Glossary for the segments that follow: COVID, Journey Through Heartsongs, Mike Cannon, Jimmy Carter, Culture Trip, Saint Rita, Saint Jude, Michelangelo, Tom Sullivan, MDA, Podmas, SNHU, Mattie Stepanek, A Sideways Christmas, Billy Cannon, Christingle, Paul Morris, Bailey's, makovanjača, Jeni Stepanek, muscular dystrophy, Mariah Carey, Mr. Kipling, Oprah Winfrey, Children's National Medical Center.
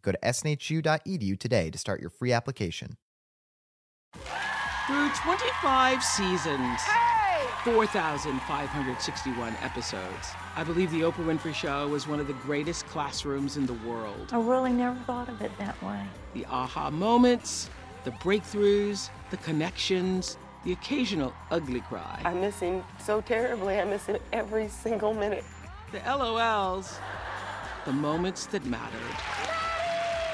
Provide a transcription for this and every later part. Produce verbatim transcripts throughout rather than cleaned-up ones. Go to S N H U dot E D U today to start your free application. Through twenty-five seasons, hey! four thousand five hundred sixty-one episodes, I believe The Oprah Winfrey Show was one of the greatest classrooms in the world. I really never thought of it that way. The aha moments, the breakthroughs, the connections, the occasional ugly cry. I miss him so terribly. I miss him every single minute. The L O Ls, the moments that mattered,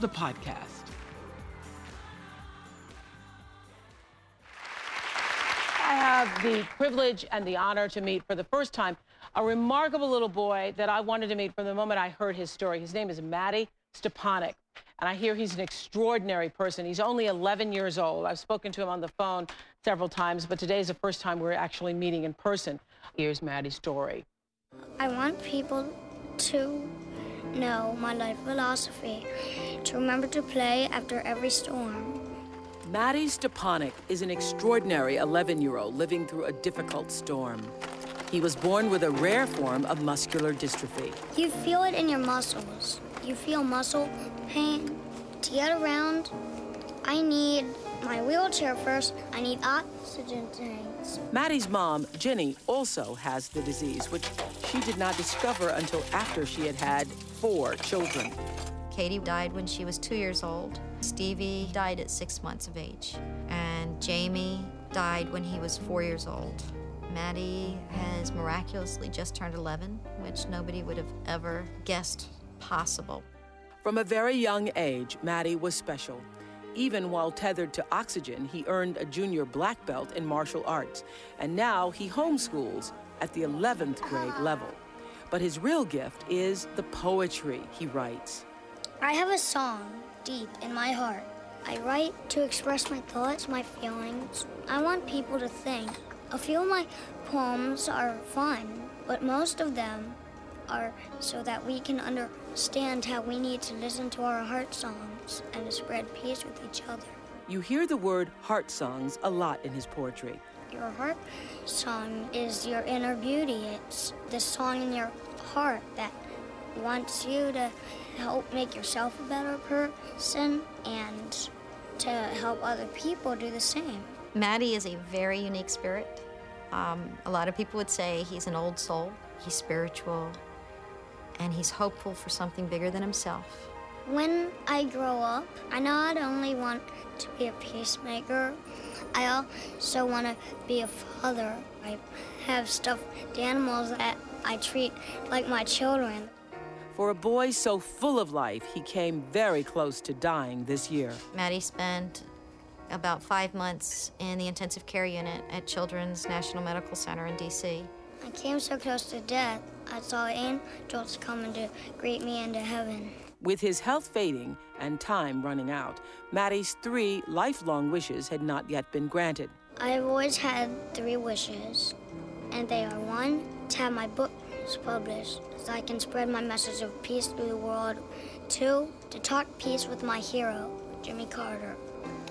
the podcast. I have the privilege and the honor to meet for the first time a remarkable little boy that I wanted to meet from the moment I heard his story. His name is Mattie Stepanek. And I hear he's an extraordinary person. He's only eleven years old. I've spoken to him on the phone several times, but today is the first time we're actually meeting in person. Here's Mattie's story. I want people to know my life philosophy, to remember to play after every storm. Mattie Stepanek is an extraordinary eleven-year-old living through a difficult storm. He was born with a rare form of muscular dystrophy. You feel it in your muscles. You feel muscle pain. To get around, I need my wheelchair first. I need oxygen tanks. Mattie's mom, Jeni, also has the disease, which she did not discover until after she had had four children. Katie died when she was two years old. Stevie died at six months of age. And Jamie died when he was four years old. Mattie has miraculously just turned eleven, which nobody would have ever guessed possible. From a very young age, Mattie was special. Even while tethered to oxygen, he earned a junior black belt in martial arts, and now he homeschools at the eleventh grade level. But his real gift is the poetry he writes. I have a song deep in my heart. I write to express my thoughts, my feelings. I want people to think. A few of my poems are fun, but most of them are so that we can understand how we need to listen to our heart songs and to spread peace with each other. You hear the word heart songs a lot in his poetry. Your heart song is your inner beauty. It's the song in your heart that wants you to help make yourself a better person and to help other people do the same. Mattie is a very unique spirit. Um, a lot of people would say he's an old soul. He's spiritual. And he's hopeful for something bigger than himself. When I grow up, I not only want to be a peacemaker, I also want to be a father. I have stuffed animals that I treat like my children. For a boy so full of life, he came very close to dying this year. Mattie spent about five months in the intensive care unit at Children's National Medical Center in D C I came so close to death, I saw angels coming to greet me into heaven. With his health fading and time running out, Mattie's three lifelong wishes had not yet been granted. I've always had three wishes, and they are one, to have my books published so I can spread my message of peace through the world. Two, to talk peace with my hero, Jimmy Carter.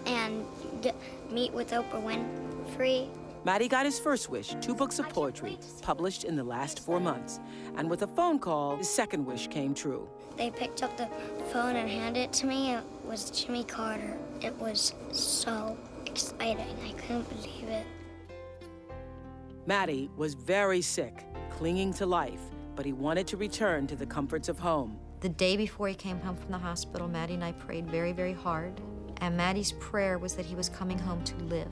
And d meet with Oprah Winfrey. Mattie got his first wish, two books of poetry published in the last four months. And with a phone call, his second wish came true. They picked up the phone and handed it to me. It was Jimmy Carter. It was so exciting. I couldn't believe it. Mattie was very sick, clinging to life, but he wanted to return to the comforts of home. The day before he came home from the hospital, Mattie and I prayed very, very hard. And Mattie's prayer was that he was coming home to live.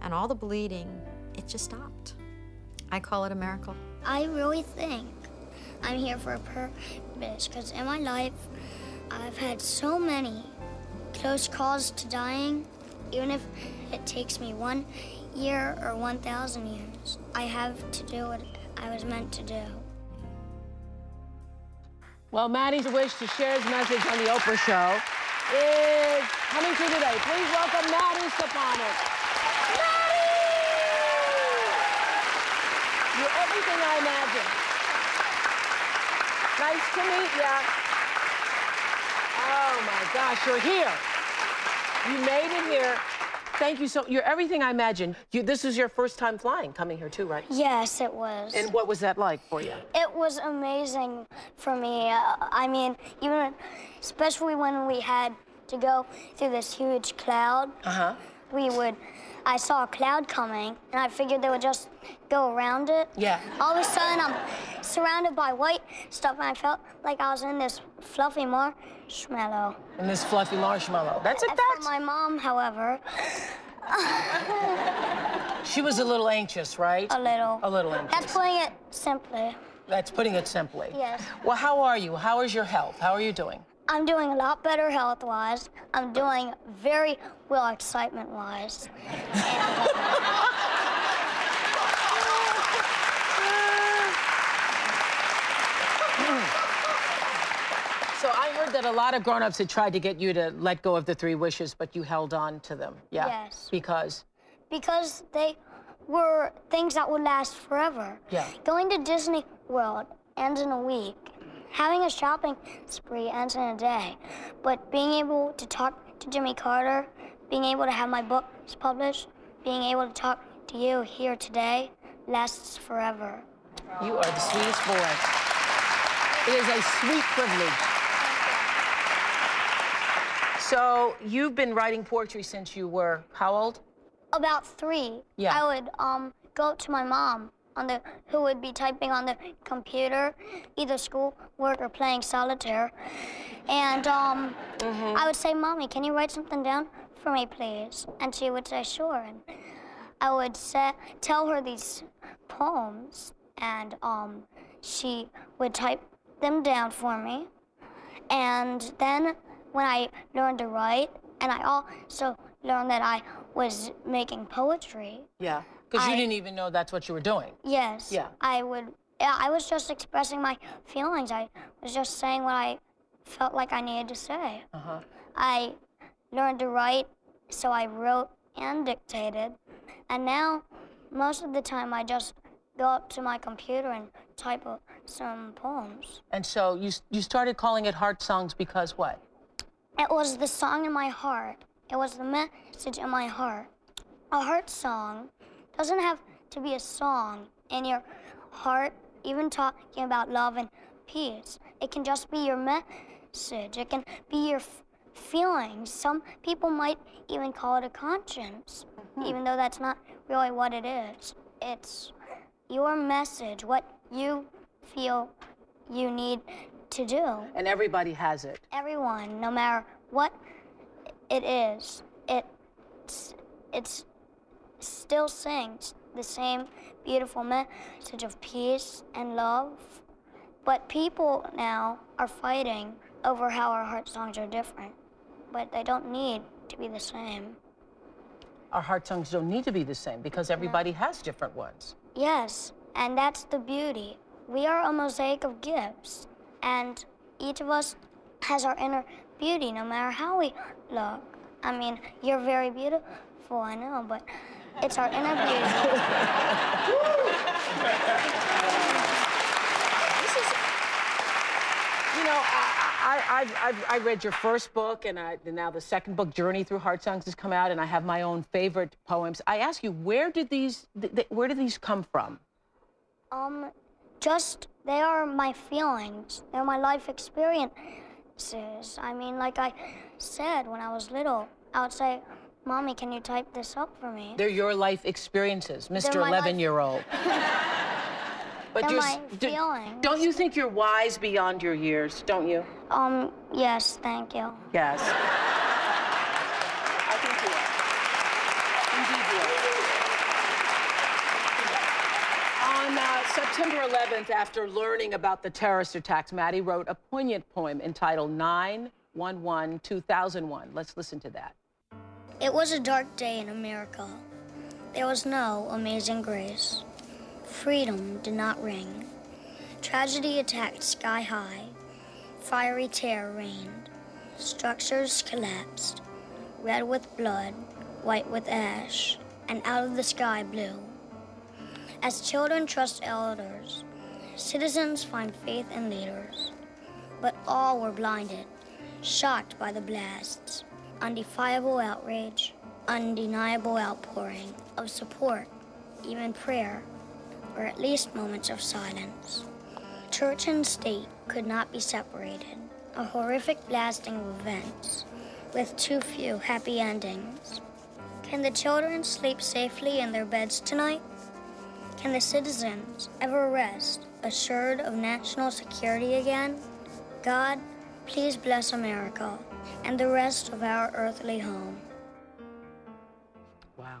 And all the bleeding, it just stopped. I call it a miracle. I really think I'm here for a purpose, because in my life, I've had so many close calls to dying. Even if it takes me one year or one thousand years, I have to do what I was meant to do. Well, Mattie's wish to share his message on The Oprah Show is coming through today. Please welcome Mattie Stepanek. Mattie! You're everything I imagined. Nice to meet you. Oh, my gosh, you're here. You made it here. Thank you so much. You're everything I imagined. You, this is your first time flying, coming here too, right? Yes, it was. And what was that like for you? It was amazing for me. Uh, I mean, even especially when we had to go through this huge cloud. Uh-huh. We would, I saw a cloud coming, and I figured they would just go around it. Yeah. All of a sudden, I'm surrounded by white stuff, and I felt like I was in this fluffy marshmallow. In this fluffy marshmallow. That's it, that's... For my mom, however... She was a little anxious, right? A little. A little anxious. That's putting it simply. That's putting it simply. Yes. Well, how are you? How is your health? How are you doing? I'm doing a lot better health-wise. I'm doing very well excitement-wise. So I heard that a lot of grown-ups had tried to get you to let go of the three wishes, but you held on to them. Yeah. Yes. Because? Because they were things that would last forever. Yeah. Going to Disney World ends in a week. Having a shopping spree ends in a day, but being able to talk to Jimmy Carter, being able to have my books published, being able to talk to you here today lasts forever. You are the sweetest boy. It is a sweet privilege. So you've been writing poetry since you were how old? About three. Yeah. I would um go up to my mom. On the, who would be typing on the computer, either schoolwork or playing solitaire. And um, mm-hmm. I would say, Mommy, can you write something down for me, please? And she would say, sure. And I would say, tell her these poems, and um, she would type them down for me. And then when I learned to write, and I also learned that I was making poetry. Yeah. Because you didn't even know that's what you were doing. Yes. Yeah. I would. I was just expressing my feelings. I was just saying what I felt like I needed to say. Uh-huh. I learned to write, so I wrote and dictated. And now, most of the time, I just go up to my computer and type up some poems. And so you you started calling it Heartsongs because what? It was the song in my heart. It was the message in my heart. A heart song. Doesn't have to be a song in your heart, even talking about love and peace. It can just be your message. It can be your f feelings. Some people might even call it a conscience, mm-hmm. even though that's not really what it is. It's your message, what you feel you need to do. And everybody has it. Everyone, no matter what it is, it's, it's still sings the same beautiful message of peace and love. But people now are fighting over how our heart songs are different, but they don't need to be the same. Our heart songs don't need to be the same because everybody no. has different ones. Yes, and that's the beauty. We are a mosaic of gifts, and each of us has our inner beauty no matter how we look. I mean, you're very beautiful, I know, but it's our inner beauty. This is, you know, I, I, I've, I've, I read your first book, and, I, and now the second book, Journey Through Heartsongs, has come out, and I have my own favorite poems. I ask you, where did these, th th where did these come from? Um, just, they are my feelings. They're my life experiences. I mean, like I said, when I was little, I would say, Mommy, can you type this up for me? They're your life experiences, Mister eleven-year-old. But you're, my feelings. Don't you think you're wise beyond your years, don't you? Um, yes, thank you. Yes. I think you are. Indeed you are. On uh, September eleventh, after learning about the terrorist attacks, Mattie wrote a poignant poem entitled nine one one two thousand one. Let's listen to that. It was a dark day in America. There was no amazing grace. Freedom did not ring. Tragedy attacked sky high. Fiery terror reigned. Structures collapsed. Red with blood, white with ash, and out of the sky blue. As children trust elders, citizens find faith in leaders. But all were blinded, shocked by the blasts. Undefiable outrage, undeniable outpouring of support, even prayer, or at least moments of silence. Church and state could not be separated. A horrific blasting of events with too few happy endings. Can the children sleep safely in their beds tonight? Can the citizens ever rest assured of national security again? God, please bless America and the rest of our earthly home. Wow.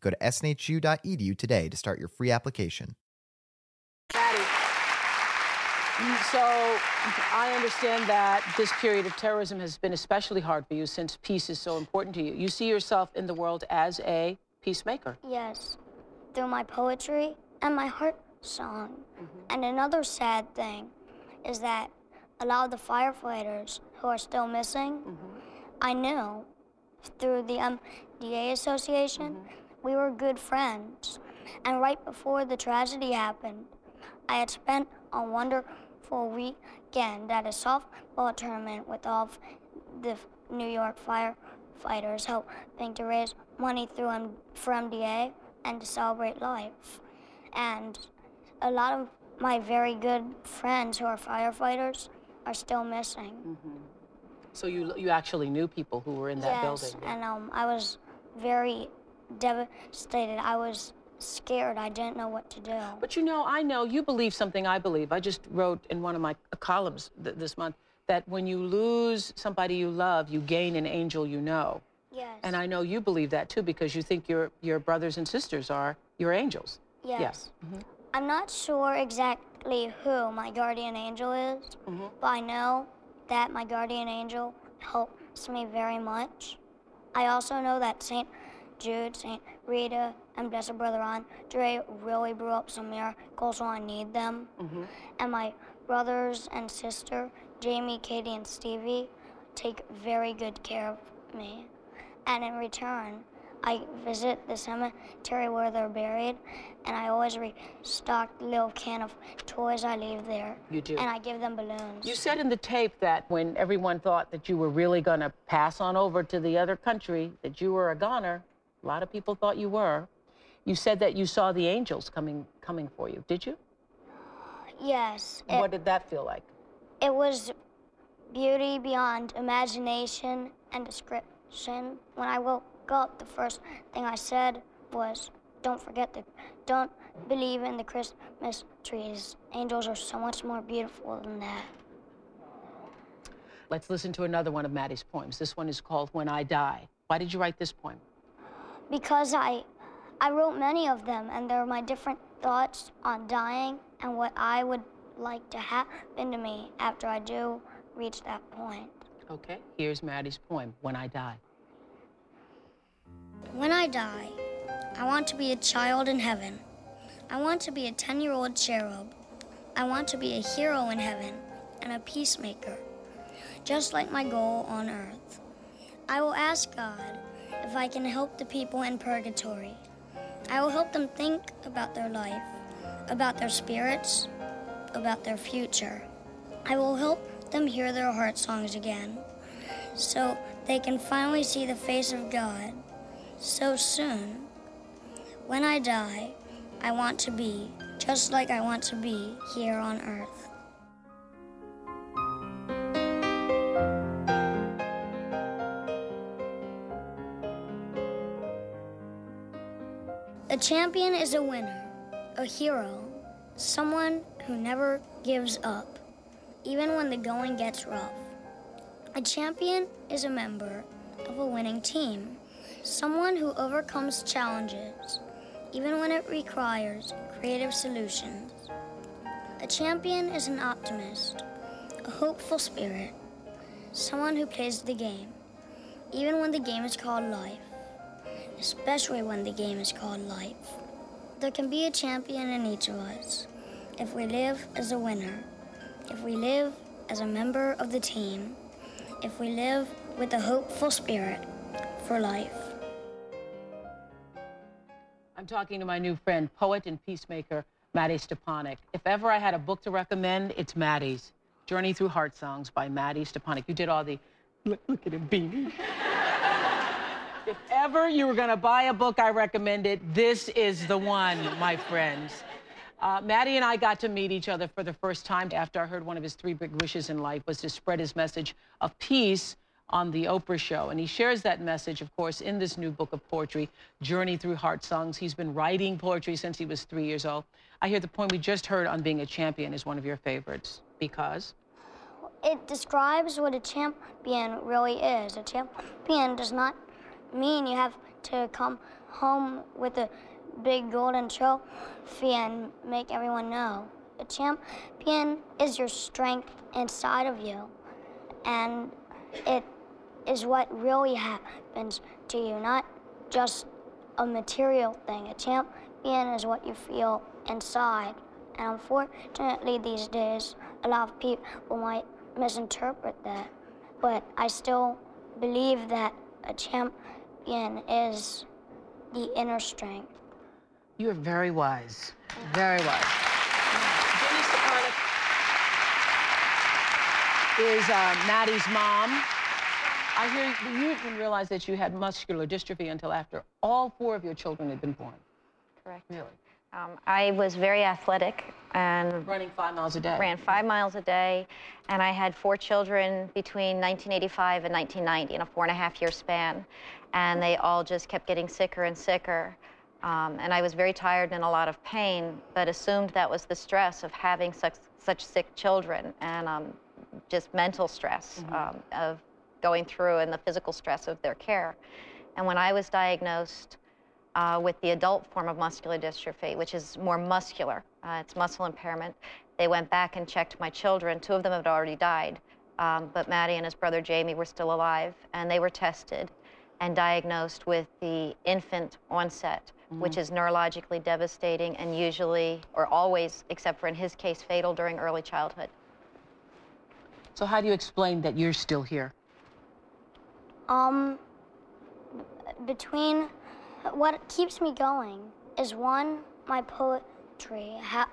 Go to S N H U dot E D U today to start your free application. Mattie, so I understand that this period of terrorism has been especially hard for you since peace is so important to you. You see yourself in the world as a peacemaker. Yes, through my poetry and my heart song. Mm-hmm. And another sad thing is that a lot of the firefighters who are still missing, mm-hmm. I knew through the M D A association, mm-hmm. We were good friends, and right before the tragedy happened, I had spent a wonderful weekend at a softball tournament with all of the New York firefighters, helping to raise money through M for M D A and to celebrate life. And a lot of my very good friends who are firefighters are still missing. Mm-hmm. So you you actually knew people who were in that yes, building? Yes, and um, I was very devastated. I was scared. I didn't know what to do. But you know, I know you believe something I believe. I just wrote in one of my columns th this month that when you lose somebody you love, you gain an angel you know. Yes. And I know you believe that too because you think your your brothers and sisters are your angels. Yes. yes. Mm-hmm. I'm not sure exactly who my guardian angel is, mm-hmm. but I know that my guardian angel helps me very much. I also know that Saint Jude, Saint Rita, and Blessed Brother Andre really brew up some miracles when I need them. Mm-hmm. And my brothers and sister, Jamie, Katie, and Stevie, take very good care of me. And in return, I visit the cemetery where they're buried, and I always restock the little can of toys I leave there. You do. And I give them balloons. You said in the tape that when everyone thought that you were really going to pass on over to the other country, that you were a goner. A lot of people thought you were. You said that you saw the angels coming coming for you. Did you? Yes. It, what did that feel like? It was beauty beyond imagination and description. When I woke up, the first thing I said was, don't forget the, don't believe in the Christmas trees. Angels are so much more beautiful than that. Let's listen to another one of Mattie's poems. This one is called When I Die. Why did you write this poem? Because I, I wrote many of them, and they're my different thoughts on dying and what I would like to happen to me after I do reach that point. Okay, here's Mattie's poem, When I Die. When I die, I want to be a child in heaven. I want to be a ten-year-old cherub. I want to be a hero in heaven and a peacemaker, just like my goal on earth. I will ask God if I can help the people in purgatory. I will help them think about their life, about their spirits, about their future. I will help them hear their heart songs again, so they can finally see the face of God so soon. When I die, I want to be just like I want to be here on earth. A champion is a winner, a hero, someone who never gives up, even when the going gets rough. A champion is a member of a winning team, someone who overcomes challenges, even when it requires creative solutions. A champion is an optimist, a hopeful spirit, someone who plays the game, even when the game is called life. Especially when the game is called life. There can be a champion in each of us if we live as a winner, if we live as a member of the team, if we live with a hopeful spirit for life. I'm talking to my new friend, poet and peacemaker, Mattie Stepanek. If ever I had a book to recommend, it's Mattie's, Journey Through Heartsongs by Mattie Stepanek. You did all the, look, look at him, beanie. If ever you were going to buy a book, I recommend it. This is the one, my friends. Uh, Mattie and I got to meet each other for the first time after I heard one of his three big wishes in life was to spread his message of peace on The Oprah Show. And he shares that message, of course, in this new book of poetry, Journey Through Heartsongs. He's been writing poetry since he was three years old. I hear the poem we just heard on being a champion is one of your favorites because... It describes what a champion really is. A champion does not mean you have to come home with a big golden trophy and make everyone know. A champion is your strength inside of you, and it is what really happens to you, not just a material thing. A champion is what you feel inside, and unfortunately these days a lot of people might misinterpret that, but I still believe that a champion is the inner strength. You're very wise. Very wise. Jeni Stepanek is uh, Mattie's mom. I hear you didn't realize that you had muscular dystrophy until after all four of your children had been born. Correct. Really? Um, I was very athletic and... Running five miles a day. Ran five miles a day, and I had four children between nineteen eighty-five and nineteen ninety in a four and a half year span, and they all just kept getting sicker and sicker. Um, and I was very tired and in a lot of pain, but assumed that was the stress of having such, such sick children and um, just mental stress mm-hmm. um, of going through and the physical stress of their care. And when I was diagnosed, Uh, with the adult form of muscular dystrophy, which is more muscular. Uh, it's muscle impairment. They went back and checked my children. Two of them had already died, um, but Mattie and his brother Jamie were still alive, and they were tested and diagnosed with the infant onset, mm-hmm. which is neurologically devastating and usually, or always, except for in his case, fatal during early childhood. So how do you explain that you're still here? Um, between... What keeps me going is, one, my poetry, ha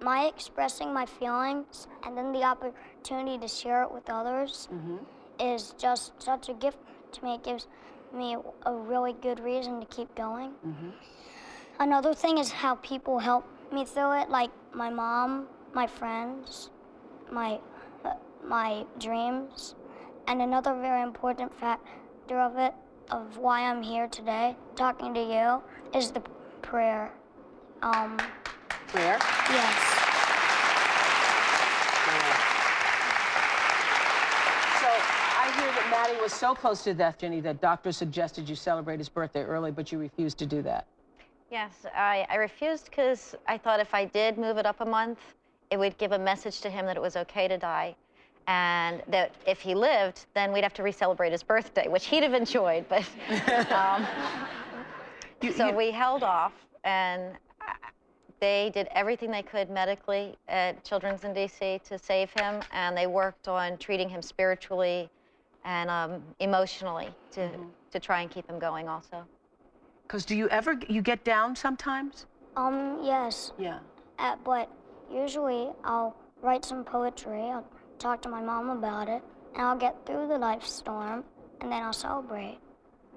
my expressing my feelings, and then the opportunity to share it with others mm-hmm. is just such a gift to me. It gives me a really good reason to keep going. Mm-hmm. Another thing is how people help me through it, like my mom, my friends, my uh, my dreams. And another very important factor of it, of why I'm here today, talking to you, is the prayer. Um, prayer? Yes. Yeah. So I hear that Mattie was so close to death, Jeni, that doctors suggested you celebrate his birthday early, but you refused to do that. Yes, I, I refused because I thought if I did move it up a month, it would give a message to him that it was okay to die. And that if he lived, then we'd have to re-celebrate his birthday, which he'd have enjoyed, but... Um, you, so you... we held off, and they did everything they could medically at Children's in D C to save him, and they worked on treating him spiritually and um, emotionally to, mm-hmm. to try and keep him going also. Because do you ever, you get down sometimes? Um, yes. Yeah. Uh, but usually I'll write some poetry, I'll talk to my mom about it, and I'll get through the life storm, and then I'll celebrate.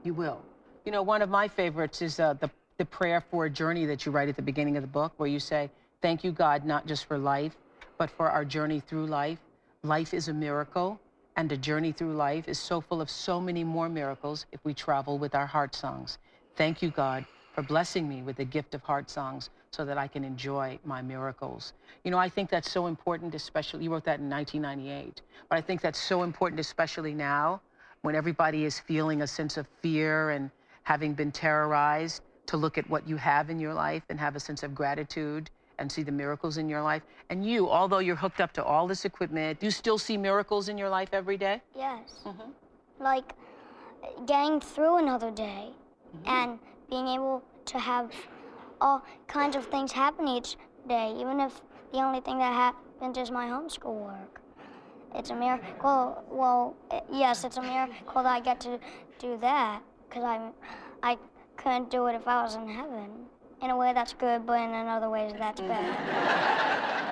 You will. You know, one of my favorites is uh, the, the prayer for a journey that you write at the beginning of the book, where you say, thank you, God, not just for life, but for our journey through life. Life is a miracle, and a journey through life is so full of so many more miracles if we travel with our heart songs. Thank you, God, for blessing me with the gift of heart songs so that I can enjoy my miracles. You know, I think that's so important, especially, you wrote that in nineteen ninety-eight, but I think that's so important, especially now, when everybody is feeling a sense of fear and having been terrorized, to look at what you have in your life and have a sense of gratitude and see the miracles in your life. And you, although you're hooked up to all this equipment, you still see miracles in your life every day? Yes. Mm-hmm. Like getting through another day mm-hmm. and being able to have all kinds of things happen each day, even if the only thing that happens is my homeschool work. It's a miracle. Well, yes, it's a miracle that I get to do that, because I, I couldn't do it if I was in heaven. In a way, that's good, but in another way, that's bad.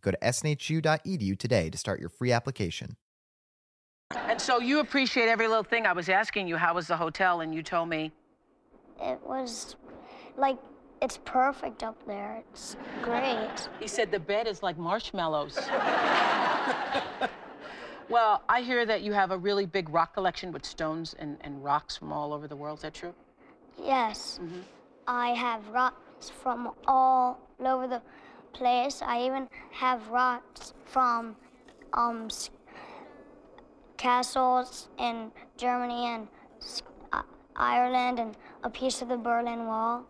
Go to S N H U dot E D U today to start your free application. And so you appreciate every little thing. I was asking you, how was the hotel? And you told me. It was, like, it's perfect up there. It's great. He said the bed is like marshmallows. Well, I hear that you have a really big rock collection with stones and, and rocks from all over the world. Is that true? Yes. Mm-hmm. I have rocks from all over the place. I even have rocks from um, castles in Germany and Ireland and a piece of the Berlin Wall.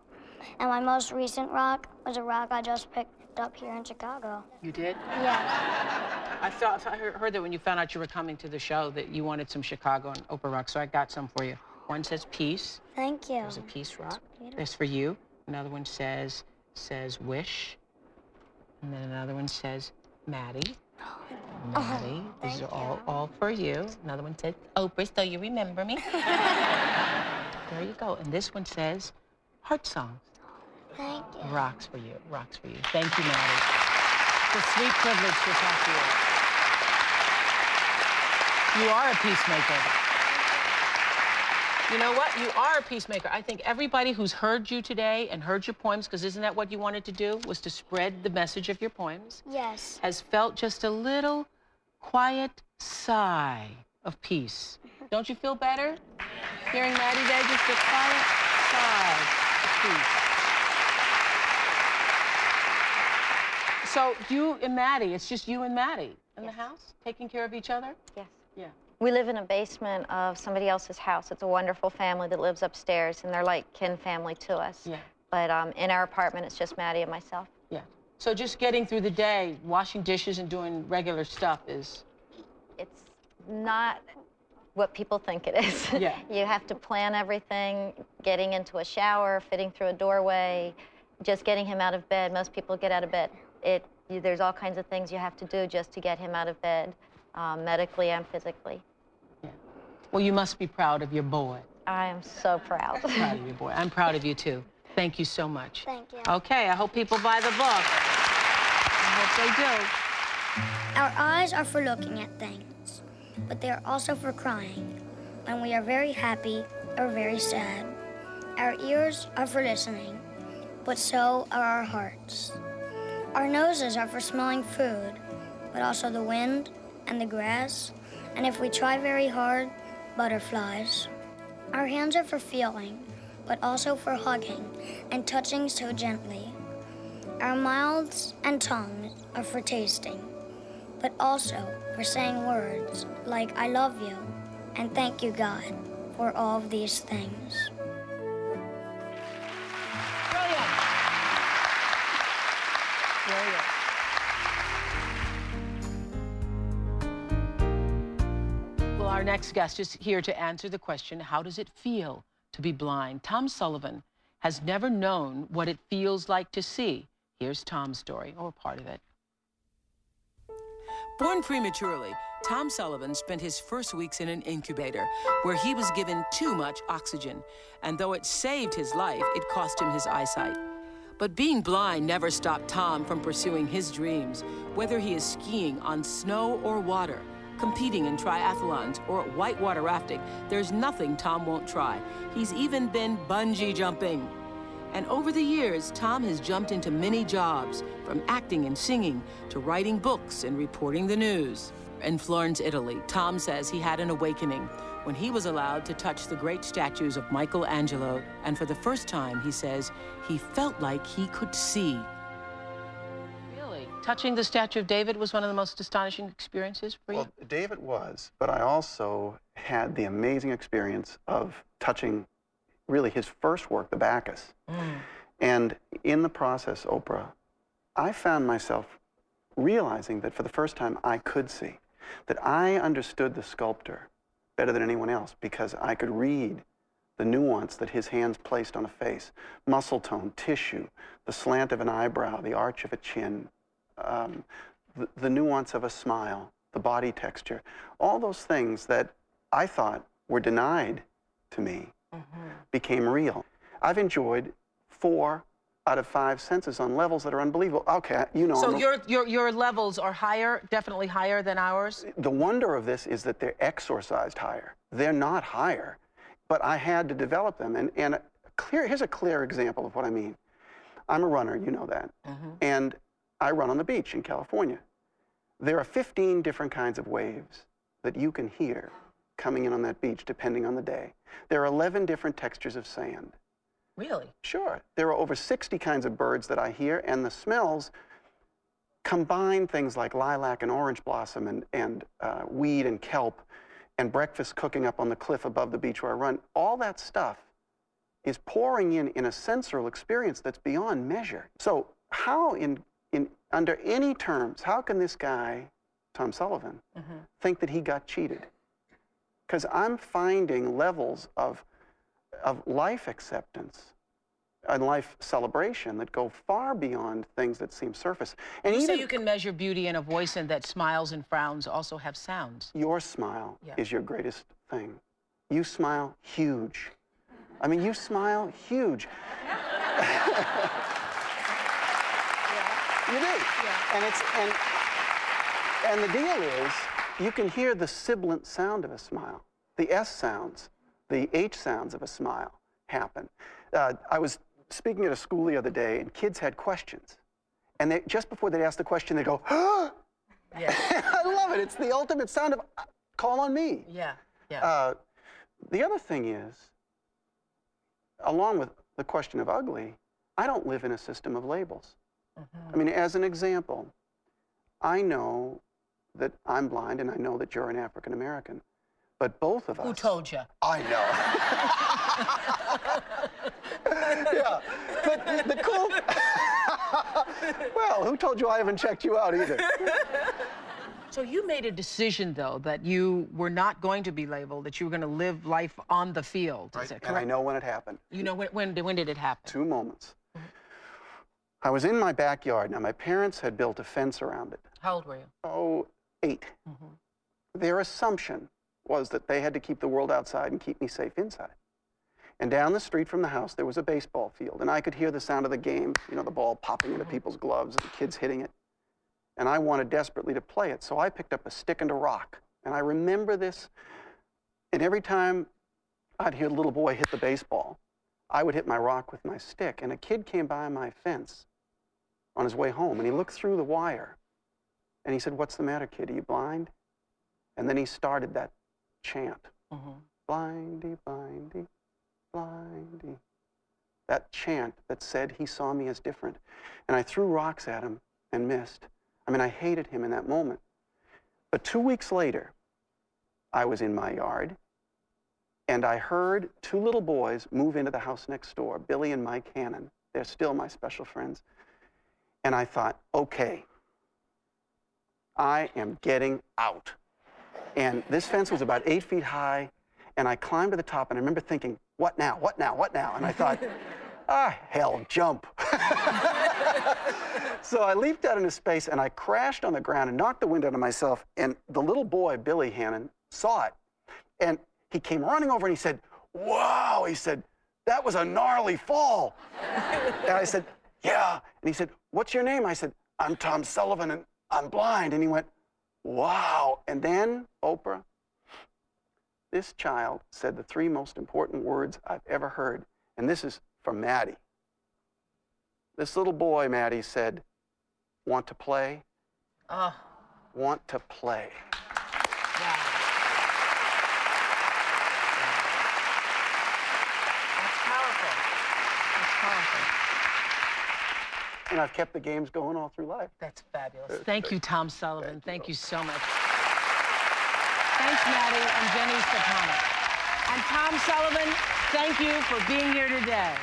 And my most recent rock was a rock I just picked up here in Chicago. You did? Yeah. I thought I heard that when you found out you were coming to the show that you wanted some Chicago and Oprah rock, so I got some for you. One says peace. Thank you. There's a peace rock. That's for you. Another one says says wish. And then another one says Mattie. Mattie. Oh, these are you. all all for you. Another one says Oprah, so you remember me. There you go. And this one says heart songs. Thank you. Rocks for you. Rocks for you. Thank you, Mattie. It's a sweet privilege to talk to you. You are a peacemaker. You know what? You are a peacemaker. I think everybody who's heard you today and heard your poems, because isn't that what you wanted to do, was to spread the message of your poems? Yes. Has felt just a little quiet sigh of peace. Don't you feel better? Hearing Mattie today, just a quiet sigh of peace. So you and Mattie, it's just you and Mattie in yes. the house, taking care of each other? Yes. Yeah. We live in a basement of somebody else's house. It's a wonderful family that lives upstairs, and they're like kin family to us. Yeah. But um, in our apartment, it's just Mattie and myself. Yeah. So just getting through the day, washing dishes and doing regular stuff is... It's not what people think it is. Yeah. You have to plan everything, getting into a shower, fitting through a doorway, just getting him out of bed. Most people get out of bed. It, there's all kinds of things you have to do just to get him out of bed, um, medically and physically. Yeah. Well, you must be proud of your boy. I am so proud. I'm proud of your boy. I'm proud of you, too. Thank you so much. Thank you. Okay, I hope people buy the book. I hope they do. Our eyes are for looking at things, but they are also for crying when we are very happy or very sad. Our ears are for listening, but so are our hearts. Our noses are for smelling food, but also the wind and the grass, and if we try very hard, butterflies. Our hands are for feeling, but also for hugging and touching so gently. Our mouths and tongues are for tasting, but also for saying words like I love you and thank you, God, for all of these things. Brilliant. Brilliant. Well, our next guest is here to answer the question, how does it feel to be blind? Tom Sullivan has never known what it feels like to see. Here's Tom's story, or part of it. Born prematurely, Tom Sullivan spent his first weeks in an incubator where he was given too much oxygen. And though it saved his life, it cost him his eyesight. But being blind never stopped Tom from pursuing his dreams, whether he is skiing on snow or water, competing in triathlons or whitewater rafting. There's nothing Tom won't try. He's even been bungee jumping. And over the years, Tom has jumped into many jobs, from acting and singing to writing books and reporting the news. In Florence, Italy, Tom says he had an awakening when he was allowed to touch the great statues of Michelangelo. And for the first time, he says, he felt like he could see. Touching the statue of David was one of the most astonishing experiences for you? Well, David was, but I also had the amazing experience of touching really his first work, the Bacchus. Mm. And in the process, Oprah, I found myself realizing that for the first time I could see, that I understood the sculptor better than anyone else because I could read the nuance that his hands placed on a face, muscle tone, tissue, the slant of an eyebrow, the arch of a chin, Um, the, the nuance of a smile, the body texture, all those things that I thought were denied to me mm-hmm. became real. I've enjoyed four out of five senses on levels that are unbelievable. Okay, you know. So your, your, your levels are higher, definitely higher than ours? The wonder of this is that they're exorcised higher. They're not higher, but I had to develop them. And, and a clear, here's a clear example of what I mean. I'm a runner, you know that. Mm-hmm. And I run on the beach in California. There are fifteen different kinds of waves that you can hear coming in on that beach, depending on the day. There are eleven different textures of sand. Really? Sure. There are over sixty kinds of birds that I hear, and the smells combine things like lilac and orange blossom and, and uh, weed and kelp and breakfast cooking up on the cliff above the beach where I run. All that stuff is pouring in in a sensorial experience that's beyond measure. So how in In, under any terms, how can this guy, Tom Sullivan, mm-hmm. think that he got cheated? Because I'm finding levels of, of life acceptance and life celebration that go far beyond things that seem surface. And you even, say you can measure beauty in a voice, and that smiles and frowns also have sounds. Your smile yeah. is your greatest thing. You smile huge. I mean, you smile huge. You do. Yeah. And, it's, and, and the deal is, you can hear the sibilant sound of a smile. The S sounds, the H sounds of a smile happen. Uh, I was speaking at a school the other day, and kids had questions. And they, just before they'd ask the question, they'd go, huh! Yeah. I love it. It's the ultimate sound of, uh, call on me. Yeah, yeah. Uh, the other thing is, along with the question of ugly, I don't live in a system of labels. I mean, as an example, I know that I'm blind and I know that you're an African American. But both of us... Who told you? I know. Yeah. But the, the cool... Well, who told you I haven't checked you out either? So you made a decision, though, that you were not going to be labeled, that you were going to live life on the field. Right. Is that correct? And I know when it happened. You know, when, when, when did it happen? Two moments. Mm-hmm. I was in my backyard. Now, my parents had built a fence around it. How old were you? Oh, eight. Mm-hmm. Their assumption was that they had to keep the world outside and keep me safe inside. And down the street from the house, there was a baseball field, and I could hear the sound of the game, you know, the ball popping into people's gloves and the kids hitting it. And I wanted desperately to play it, so I picked up a stick and a rock. And I remember this, and every time I'd hear the little boy hit the baseball, I would hit my rock with my stick, and a kid came by my fence on his way home, and he looked through the wire, and he said, "What's the matter, kid? Are you blind?" And then he started that chant. Mm-hmm. Blindy, blindy, blindy. That chant that said he saw me as different. And I threw rocks at him and missed. I mean, I hated him in that moment. But two weeks later, I was in my yard, and I heard two little boys move into the house next door, Billy and Mike Cannon. They're still my special friends. And I thought, okay, I am getting out. And this fence was about eight feet high, and I climbed to the top, and I remember thinking, what now, what now, what now? And I thought, ah, hell, jump. So I leaped out into space, and I crashed on the ground and knocked the wind out of myself, and the little boy, Billy Hannon, saw it. And he came running over, and he said, wow, he said, that was a gnarly fall. And I said, yeah. And he said, what's your name? I said, I'm Tom Sullivan, and I'm blind. And he went, wow. And then, Oprah, this child said the three most important words I've ever heard. And this is from Mattie. This little boy, Mattie, said, want to play? Uh. Want to play. Wow. Wow. That's powerful. That's powerful. And I've kept the games going all through life. That's fabulous. Thank, Thank you, Tom Sullivan. Thank, Thank you, you so much. Thanks, Mattie and Jeni Stepanek. And Tom Sullivan, thank you for being here today.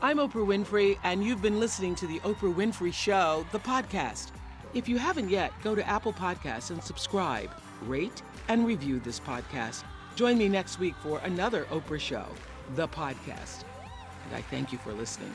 I'm Oprah Winfrey, and you've been listening to The Oprah Winfrey Show, the podcast. If you haven't yet, go to Apple Podcasts and subscribe, rate, and review this podcast. Join me next week for another Oprah Show, the podcast. And I thank you for listening.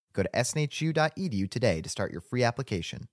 Go to S N H U dot E D U today to start your free application.